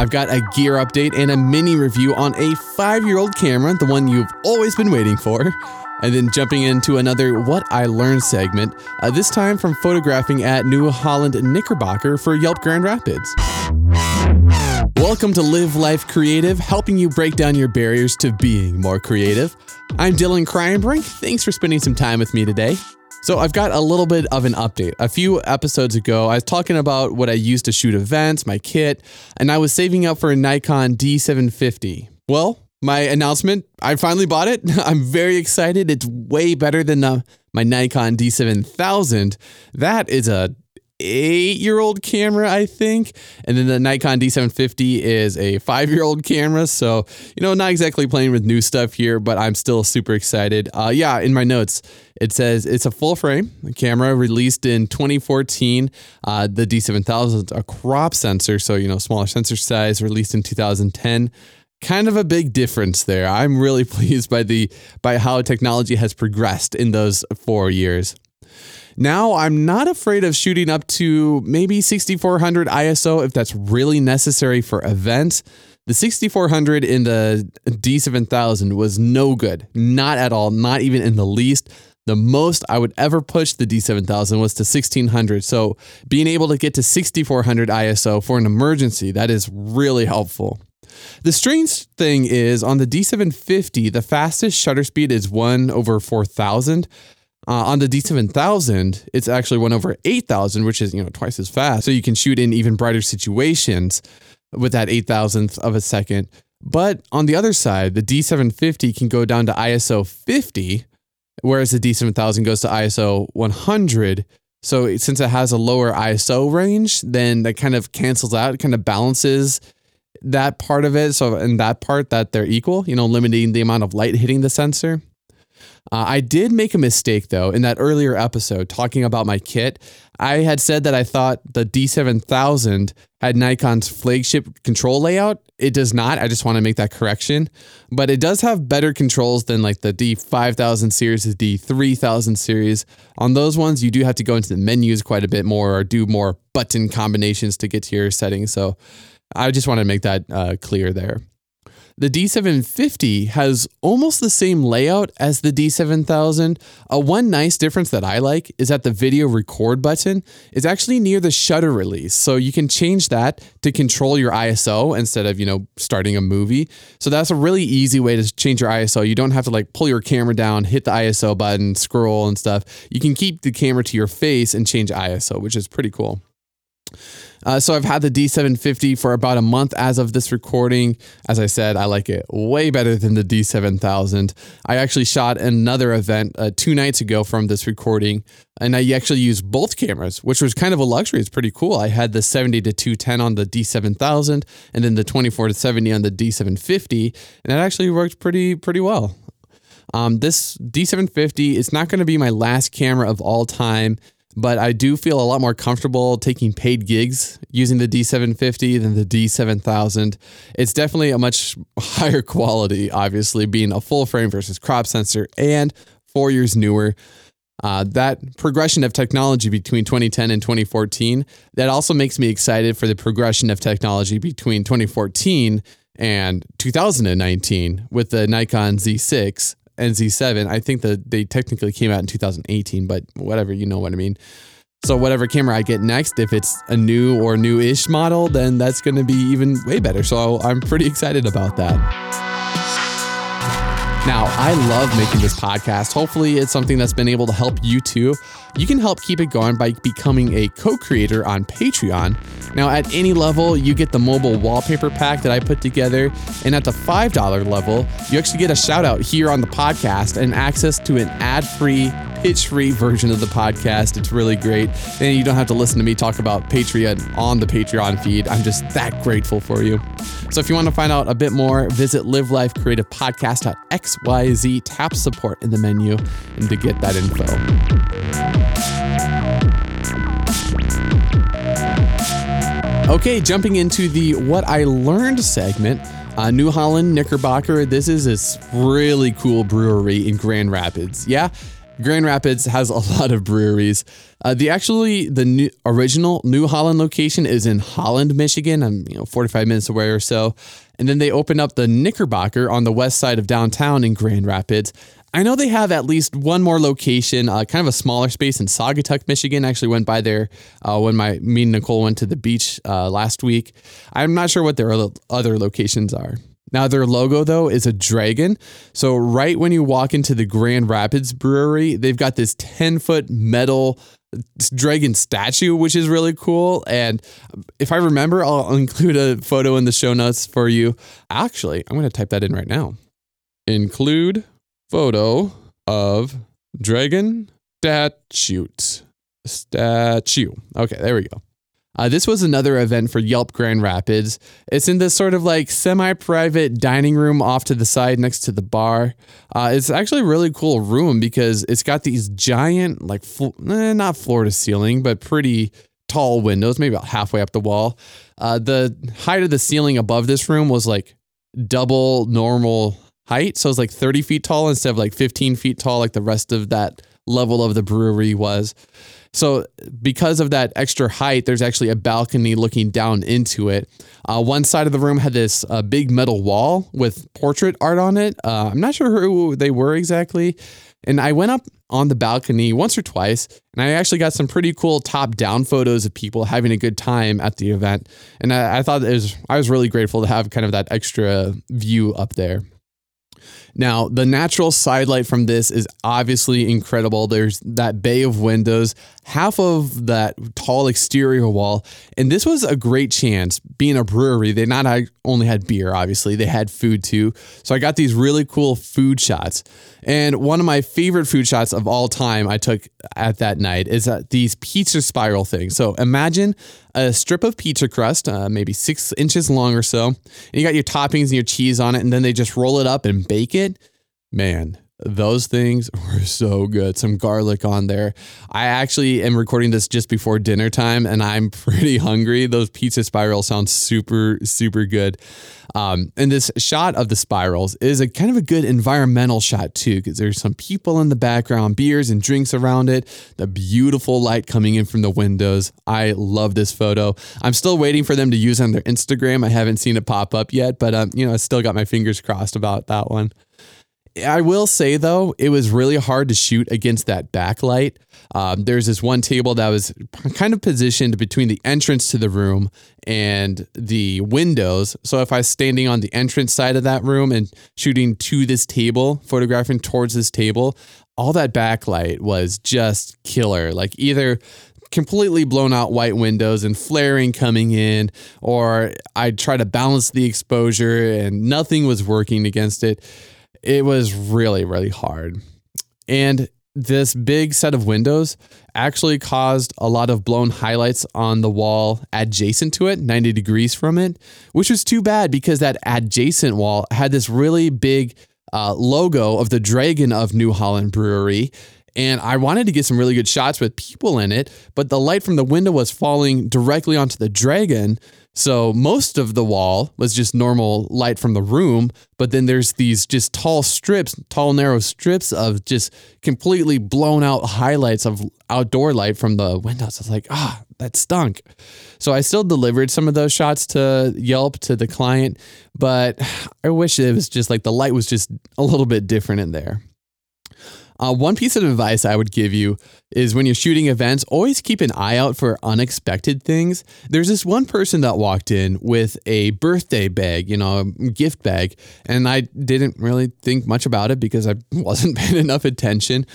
I've got a gear update and a mini review on a 5-year-old camera, the one you've always been waiting for. And then jumping into another What I Learned segment, this time from photographing at New Holland Knickerbocker for Yelp Grand Rapids. Welcome to Live Life Creative, helping you break down your barriers to being more creative. I'm Dylan Kreienbrink. Thanks for spending some time with me today. So I've got a little bit of an update. A few episodes ago, I was talking about what I used to shoot events, my kit, and I was saving up for a Nikon D750. Well, my announcement, I finally bought it. I'm very excited. It's way better than my Nikon D7000. That is a 8-year-old camera, I think. And then the Nikon D750 is a 5-year-old camera. So, not exactly playing with new stuff here, but I'm still super excited. In my notes, it says it's a full frame camera released in 2014. The D7000 is a crop sensor. So, smaller sensor size, released in 2010. Kind of a big difference there. I'm really pleased by how technology has progressed in those 4 years. Now, I'm not afraid of shooting up to maybe 6400 ISO if that's really necessary for events. The 6400 in the D7000 was no good. Not at all. Not even in the least. The most I would ever push the D7000 was to 1600. So being able to get to 6400 ISO for an emergency, that is really helpful. The strange thing is on the D750, the fastest shutter speed is 1/4,000. On the D7000, it's actually 1/8,000, which is, twice as fast. So you can shoot in even brighter situations with that 8,000th of a second. But on the other side, the D750 can go down to ISO 50, whereas the D7000 goes to ISO 100. So since it has a lower ISO range, then that kind of cancels out, it kind of balances that part of it. So in that part that they're equal, limiting the amount of light hitting the sensor. I did make a mistake, though, in that earlier episode talking about my kit. I had said that I thought the D7000 had Nikon's flagship control layout. It does not. I just want to make that correction. But it does have better controls than like the D5000 series, the D3000 series. On those ones, you do have to go into the menus quite a bit more or do more button combinations to get to your settings. So I just want to make that clear there. The D750 has almost the same layout as the D7000. One nice difference that I like is that the video record button is actually near the shutter release. So you can change that to control your ISO instead of, starting a movie. So that's a really easy way to change your ISO. You don't have to pull your camera down, hit the ISO button, scroll and stuff. You can keep the camera to your face and change ISO, which is pretty cool. So I've had the D750 for about a month as of this recording. As I said, I like it way better than the D7000. I actually shot another event 2 nights ago from this recording, and I actually used both cameras, which was kind of a luxury. It's pretty cool. I had the 70-210 on the D7000 and then the 24-70 on the D750, and that actually worked pretty well. This D750 is not going to be my last camera of all time, but I do feel a lot more comfortable taking paid gigs using the D750 than the D7000. It's definitely a much higher quality, obviously, being a full frame versus crop sensor and 4 years newer. That progression of technology between 2010 and 2014, that also makes me excited for the progression of technology between 2014 and 2019 with the Nikon Z6. And Z7, I think that they technically came out in 2018, but whatever, you know what I mean. So whatever camera I get next, if it's a new or new-ish model, then that's going to be even way better. So I'm pretty excited about that. Now, I love making this podcast. Hopefully, it's something that's been able to help you too. You can help keep it going by becoming a co-creator on Patreon. Now, at any level, you get the mobile wallpaper pack that I put together. And at the $5 level, you actually get a shout out here on the podcast and access to an ad-free, pitch-free version of the podcast. It's really great. And you don't have to listen to me talk about Patreon on the Patreon feed. I'm just that grateful for you. So if you want to find out a bit more, visit livelifecreativepodcast.xyz, tap support in the menu, and to get that info. Okay, jumping into the What I Learned segment, New Holland Knickerbocker. This is a really cool brewery in Grand Rapids. Yeah, Grand Rapids has a lot of breweries. The original New Holland location is in Holland, Michigan. I'm 45 minutes away or so. And then they opened up the Knickerbocker on the west side of downtown in Grand Rapids. I know they have at least one more location, kind of a smaller space in Saugatuck, Michigan. I actually went by there when me and Nicole went to the beach last week. I'm not sure what their other locations are. Now, their logo, though, is a dragon. So right when you walk into the Grand Rapids Brewery, they've got this 10-foot metal dragon statue, which is really cool. And if I remember, I'll include a photo in the show notes for you. Actually, I'm going to type that in right now. Include photo of dragon statue. Okay, there we go. This was another event for Yelp Grand Rapids. It's in this sort of like semi-private dining room off to the side next to the bar. It's actually a really cool room because it's got these giant, like not floor to ceiling, but pretty tall windows, maybe about halfway up the wall. The height of the ceiling above this room was like double normal height. So it was like 30 feet tall instead of like 15 feet tall, like the rest of that level of the brewery was. So because of that extra height, there's actually a balcony looking down into it. One side of the room had this big metal wall with portrait art on it. I'm not sure who they were exactly. And I went up on the balcony once or twice, and I actually got some pretty cool top-down photos of people having a good time at the event. And I thought I was really grateful to have kind of that extra view up there. Now, the natural side light from this is obviously incredible. There's that bay of windows, half of that tall exterior wall. And this was a great chance. Being a brewery, they not only had beer, obviously, they had food too. So I got these really cool food shots. And one of my favorite food shots of all time I took at that night is these pizza spiral things. So imagine a strip of pizza crust, maybe 6 inches long or so, and you got your toppings and your cheese on it, and then they just roll it up and bake it. Man, those things were so good. Some garlic on there. I actually am recording this just before dinner time, and I'm pretty hungry. Those pizza spirals sound super, super good. And this shot of the spirals is a kind of a good environmental shot too, because there's some people in the background, beers and drinks around it, the beautiful light coming in from the windows. I love this photo. I'm still waiting for them to use on their Instagram. I haven't seen it pop up yet, but I still got my fingers crossed about that one. I will say, though, it was really hard to shoot against that backlight. There's this one table that was kind of positioned between the entrance to the room and the windows. So if I was standing on the entrance side of that room and shooting to this table, photographing towards this table, all that backlight was just killer. Like either completely blown out white windows and flaring coming in, or I'd try to balance the exposure and nothing was working against it. It was really, really hard. And this big set of windows actually caused a lot of blown highlights on the wall adjacent to it, 90 degrees from it, which was too bad because that adjacent wall had this really big logo of the Dragon of New Holland Brewery. And I wanted to get some really good shots with people in it, but the light from the window was falling directly onto the dragon. So most of the wall was just normal light from the room, but then there's these just tall, narrow strips of just completely blown out highlights of outdoor light from the windows. I was like, that stunk. So I still delivered some of those shots to Yelp, to the client, but I wish it was just like the light was just a little bit different in there. One piece of advice I would give you is when you're shooting events, always keep an eye out for unexpected things. There's this one person that walked in with a birthday bag, a gift bag, and I didn't really think much about it because I wasn't paying enough attention.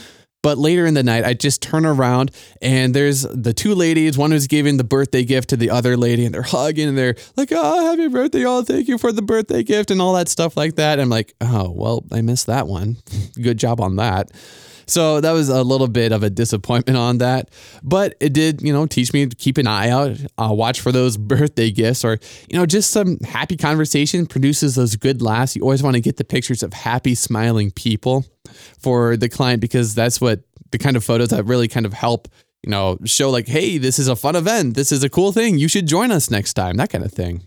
But later in the night, I just turn around and there's the two ladies. One was giving the birthday gift to the other lady and they're hugging and they're like, happy birthday. Oh, thank you for the birthday gift and all that stuff like that. And I'm like, I missed that one. Good job on that. So that was a little bit of a disappointment on that, but it did, teach me to keep an eye out, watch for those birthday gifts or, just some happy conversation produces those good laughs. You always want to get the pictures of happy, smiling people for the client, because that's what the kind of photos that really kind of help, show like, hey, this is a fun event. This is a cool thing. You should join us next time. That kind of thing.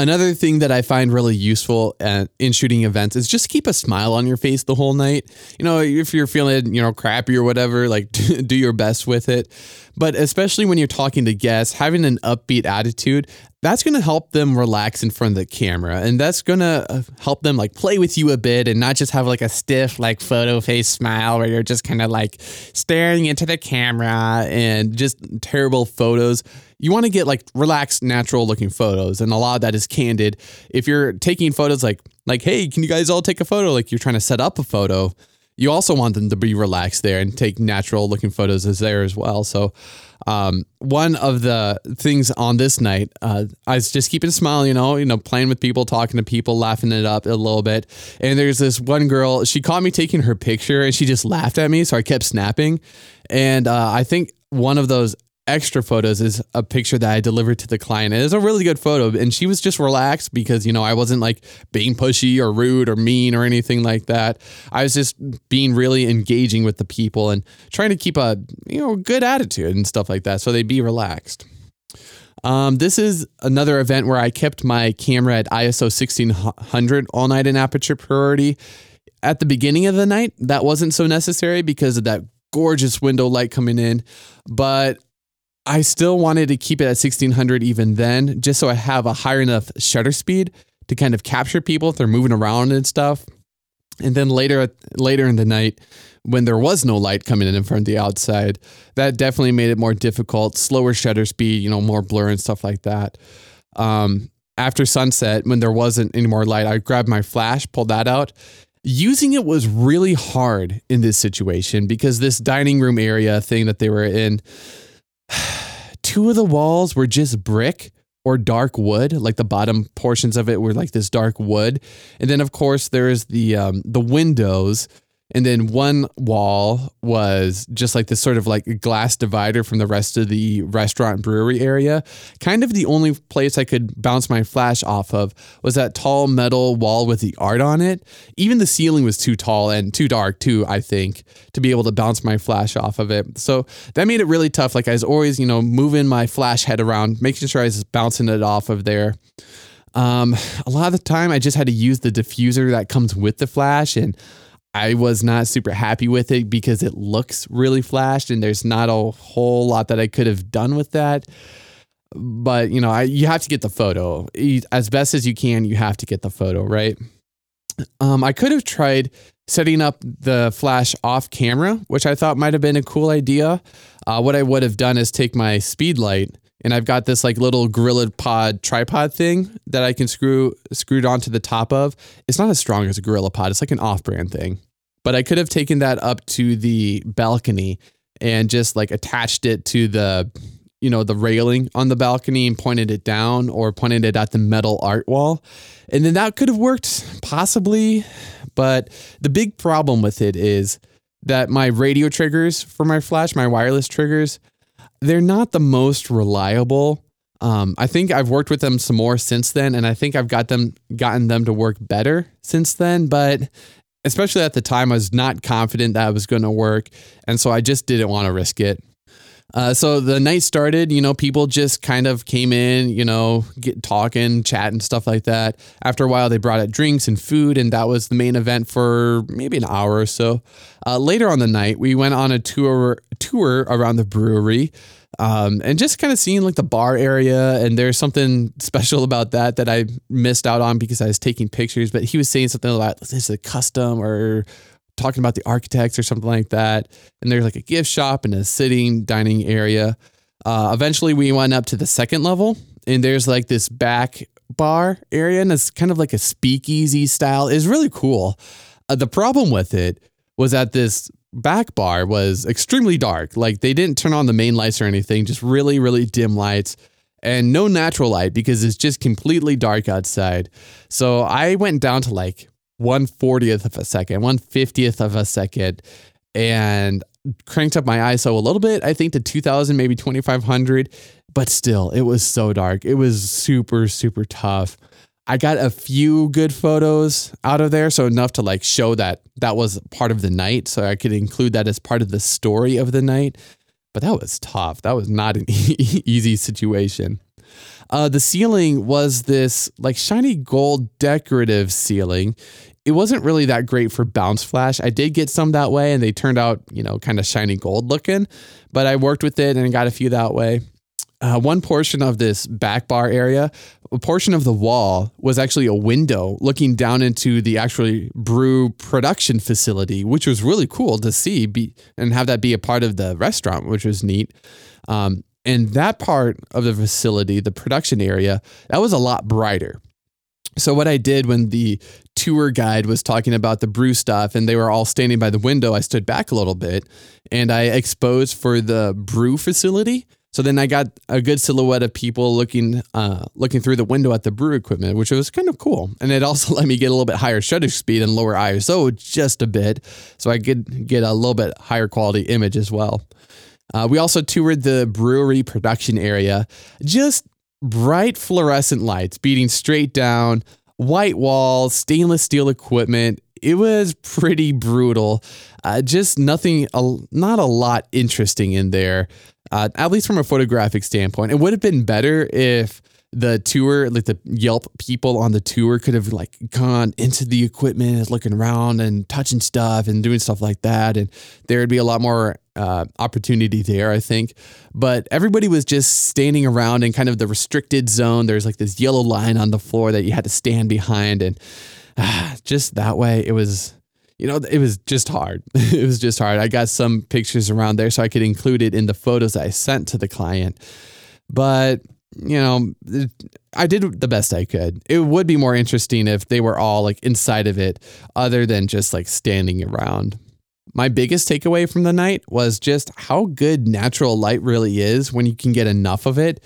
Another thing that I find really useful in shooting events is just keep a smile on your face the whole night. You know, if you're feeling, you know, crappy or whatever, like do your best with it. But especially when you're talking to guests, having an upbeat attitude, that's going to help them relax in front of the camera. And that's going to help them like play with you a bit and not just have like a stiff, like photo face smile where you're just kind of like staring into the camera and just terrible photos. You want to get like relaxed, natural looking photos. And a lot of that is candid. If you're taking photos like, hey, can you guys all take a photo? Like you're trying to set up a photo. You also want them to be relaxed there and take natural looking photos as there as well. So one of the things on this night, I was just keeping a smile, you know, playing with people, talking to people, laughing it up a little bit. And there's this one girl, she caught me taking her picture and she just laughed at me. So I kept snapping. And I think one of those extra photos is a picture that I delivered to the client. It was a really good photo. And she was just relaxed because, you know, I wasn't like being pushy or rude or mean or anything like that. I was just being really engaging with the people and trying to keep a, you know, good attitude and stuff like that. So they'd be relaxed. This is another event where I kept my camera at ISO 1600 all night in aperture priority. At the beginning of the night, that wasn't so necessary because of that gorgeous window light coming in. But I still wanted to keep it at 1600 even then, just so I have a high enough shutter speed to kind of capture people if they're moving around and stuff. And then later in the night, when there was no light coming in from the outside, that definitely made it more difficult, slower shutter speed, you know, more blur and stuff like that. After sunset, when there wasn't any more light, I grabbed my flash, pulled that out. Using it was really hard in this situation because this dining room area thing that they were in, two of the walls were just brick or dark wood, like the bottom portions of it were like this dark wood. And then, of course, there is the windows. And then one wall was just like this sort of like glass divider from the rest of the restaurant and brewery area. Kind of the only place I could bounce my flash off of was that tall metal wall with the art on it. Even the ceiling was too tall and too dark too, I think, to be able to bounce my flash off of it. So that made it really tough. Like I was always, you know, moving my flash head around, making sure I was bouncing it off of there. A lot of the time I just had to use the diffuser that comes with the flash, and I was not super happy with it because it looks really flashed and there's not a whole lot that I could have done with that. But, you know, you have to get the photo. As best as you can, you have to get the photo, right? I could have tried setting up the flash off camera, which I thought might have been a cool idea. What I would have done is take my speed light, and I've got this like little GorillaPod tripod thing that I can screwed onto the top of. It's not as strong as a GorillaPod. It's like an off-brand thing. But I could have taken that up to the balcony and just like attached it to the, you know, the railing on the balcony and pointed it down or pointed it at the metal art wall. And then that could have worked possibly. But the big problem with it is that my radio triggers for my flash, my wireless triggers, they're not the most reliable. I think I've worked with them some more since then, and I think I've gotten them to work better since then. But especially at the time, I was not confident that it was going to work, and so I just didn't want to risk it. So the night started, you know, people just kind of came in, you know, get talking, chatting, stuff like that. After a while, they brought out drinks and food, and that was the main event for maybe an hour or so. Later on the night, we went on a tour around the brewery, and just kind of seeing like the bar area. And there's something special about that I missed out on because I was taking pictures, but he was saying something about this is a custom or talking about the architects or something like that. And there's like a gift shop and a sitting dining area. Eventually we went up to the second level, and there's like this back bar area, and it's kind of like a speakeasy style. It's really cool. The problem with it was that this back bar was extremely dark. Like they didn't turn on the main lights or anything, just really, really dim lights. And no natural light because it's just completely dark outside. So I went down to like 150th of a second, and cranked up my ISO a little bit, I think to 2000, maybe 2500, but still, it was so dark. It was super, super tough. I got a few good photos out of there, so enough to like show that was part of the night, so I could include that as part of the story of the night, but that was tough. That was not an easy situation. The ceiling was this like shiny gold decorative ceiling. It wasn't really that great for bounce flash. I did get some that way and they turned out, you know, kind of shiny gold looking, but I worked with it and got a few that way. One portion of this back bar area, a portion of the wall was actually a window looking down into the actual brew production facility, which was really cool to see and have that be a part of the restaurant, which was neat. And that part of the facility, the production area, that was a lot brighter. So what I did when the tour guide was talking about the brew stuff and they were all standing by the window, I stood back a little bit and I exposed for the brew facility. So then I got a good silhouette of people looking through the window at the brew equipment, which was kind of cool. And it also let me get a little bit higher shutter speed and lower ISO just a bit. So I could get a little bit higher quality image as well. We also toured the brewery production area. Just bright fluorescent lights beating straight down, white walls, stainless steel equipment. It was pretty brutal. Just nothing, not a lot interesting in there. At least from a photographic standpoint, it would have been better if the tour, like the Yelp people on the tour could have like gone into the equipment and looking around and touching stuff and doing stuff like that. And there would be a lot more opportunity there, I think. But everybody was just standing around in kind of the restricted zone. There's like this yellow line on the floor that you had to stand behind. And just that way, it was... You know, it was just hard. It was just hard. I got some pictures around there so I could include it in the photos I sent to the client. But, you know, I did the best I could. It would be more interesting if they were all like inside of it other than just like standing around. My biggest takeaway from the night was just how good natural light really is when you can get enough of it.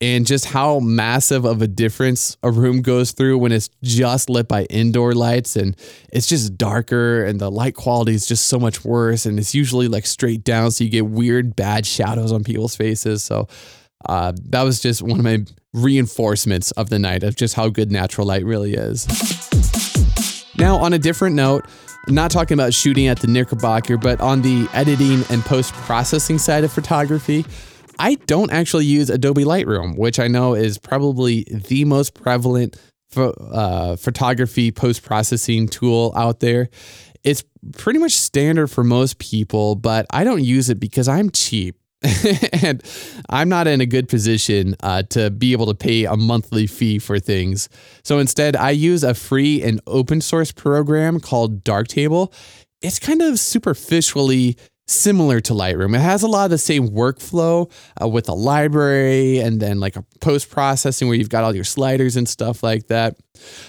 And just how massive of a difference a room goes through when it's just lit by indoor lights and it's just darker and the light quality is just so much worse. And it's usually like straight down. So you get weird, bad shadows on people's faces. So that was just one of my reinforcements of the night of just how good natural light really is. Now, on a different note, not talking about shooting at the Knickerbocker, but on the editing and post-processing side of photography, I don't actually use Adobe Lightroom, which I know is probably the most prevalent photography post-processing tool out there. It's pretty much standard for most people, but I don't use it because I'm cheap and I'm not in a good position to be able to pay a monthly fee for things. So instead, I use a free and open source program called Darktable. It's kind of superficially similar to Lightroom. It has a lot of the same workflow with a library and then like a post-processing where you've got all your sliders and stuff like that.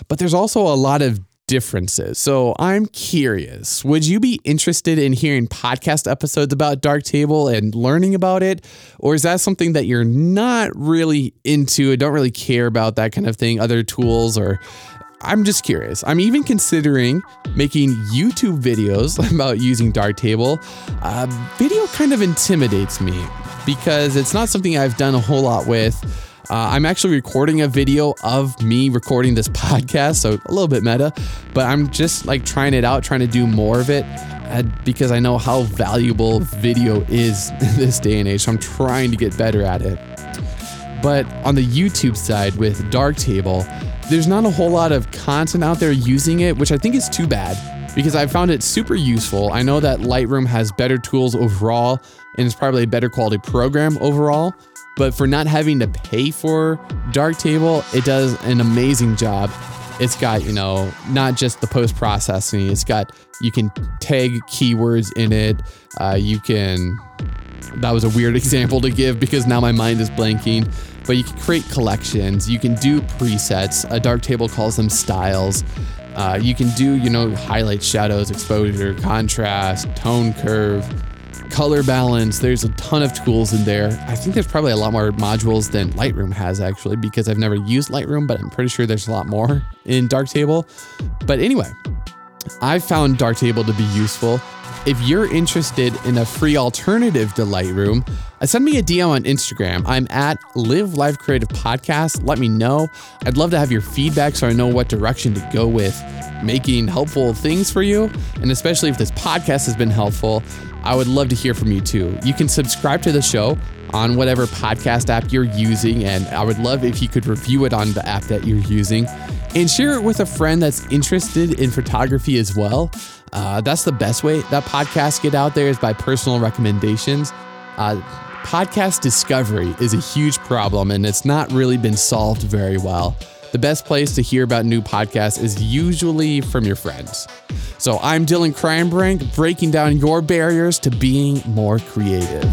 But there's also a lot of differences. So I'm curious, would you be interested in hearing podcast episodes about Darktable and learning about it? Or is that something that you're not really into and don't really care about that kind of thing, other tools or... I'm just curious. I'm even considering making YouTube videos about using Darktable. Video kind of intimidates me because it's not something I've done a whole lot with. I'm actually recording a video of me recording this podcast, so a little bit meta, but I'm just like trying it out, trying to do more of it because I know how valuable video is in this day and age. So I'm trying to get better at it. But on the YouTube side with Darktable, there's not a whole lot of content out there using it, which I think is too bad because I found it super useful. I know that Lightroom has better tools overall and it's probably a better quality program overall, but for not having to pay for Darktable, it does an amazing job. It's got, you know, not just the post-processing. It's got, you can tag keywords in it. That was a weird example to give because now my mind is blanking. But you can create collections. You can do presets. Darktable calls them styles. You can do, you know, highlights, shadows, exposure, contrast, tone curve, color balance. There's a ton of tools in there. I think there's probably a lot more modules than Lightroom has actually because I've never used Lightroom, but I'm pretty sure there's a lot more in Darktable. But anyway, I found Darktable to be useful. If you're interested in a free alternative to Lightroom, send me a DM on Instagram. I'm at LiveLifeCreativePodcast. Let me know. I'd love to have your feedback so I know what direction to go with making helpful things for you. And especially if this podcast has been helpful, I would love to hear from you too. You can subscribe to the show on whatever podcast app you're using. And I would love if you could review it on the app that you're using and share it with a friend that's interested in photography as well. That's the best way that podcasts get out there, is by personal recommendations. Podcast discovery is a huge problem, and it's not really been solved very well. The best place to hear about new podcasts is usually from your friends. So I'm Dylan Kreienbrink, breaking down your barriers to being more creative.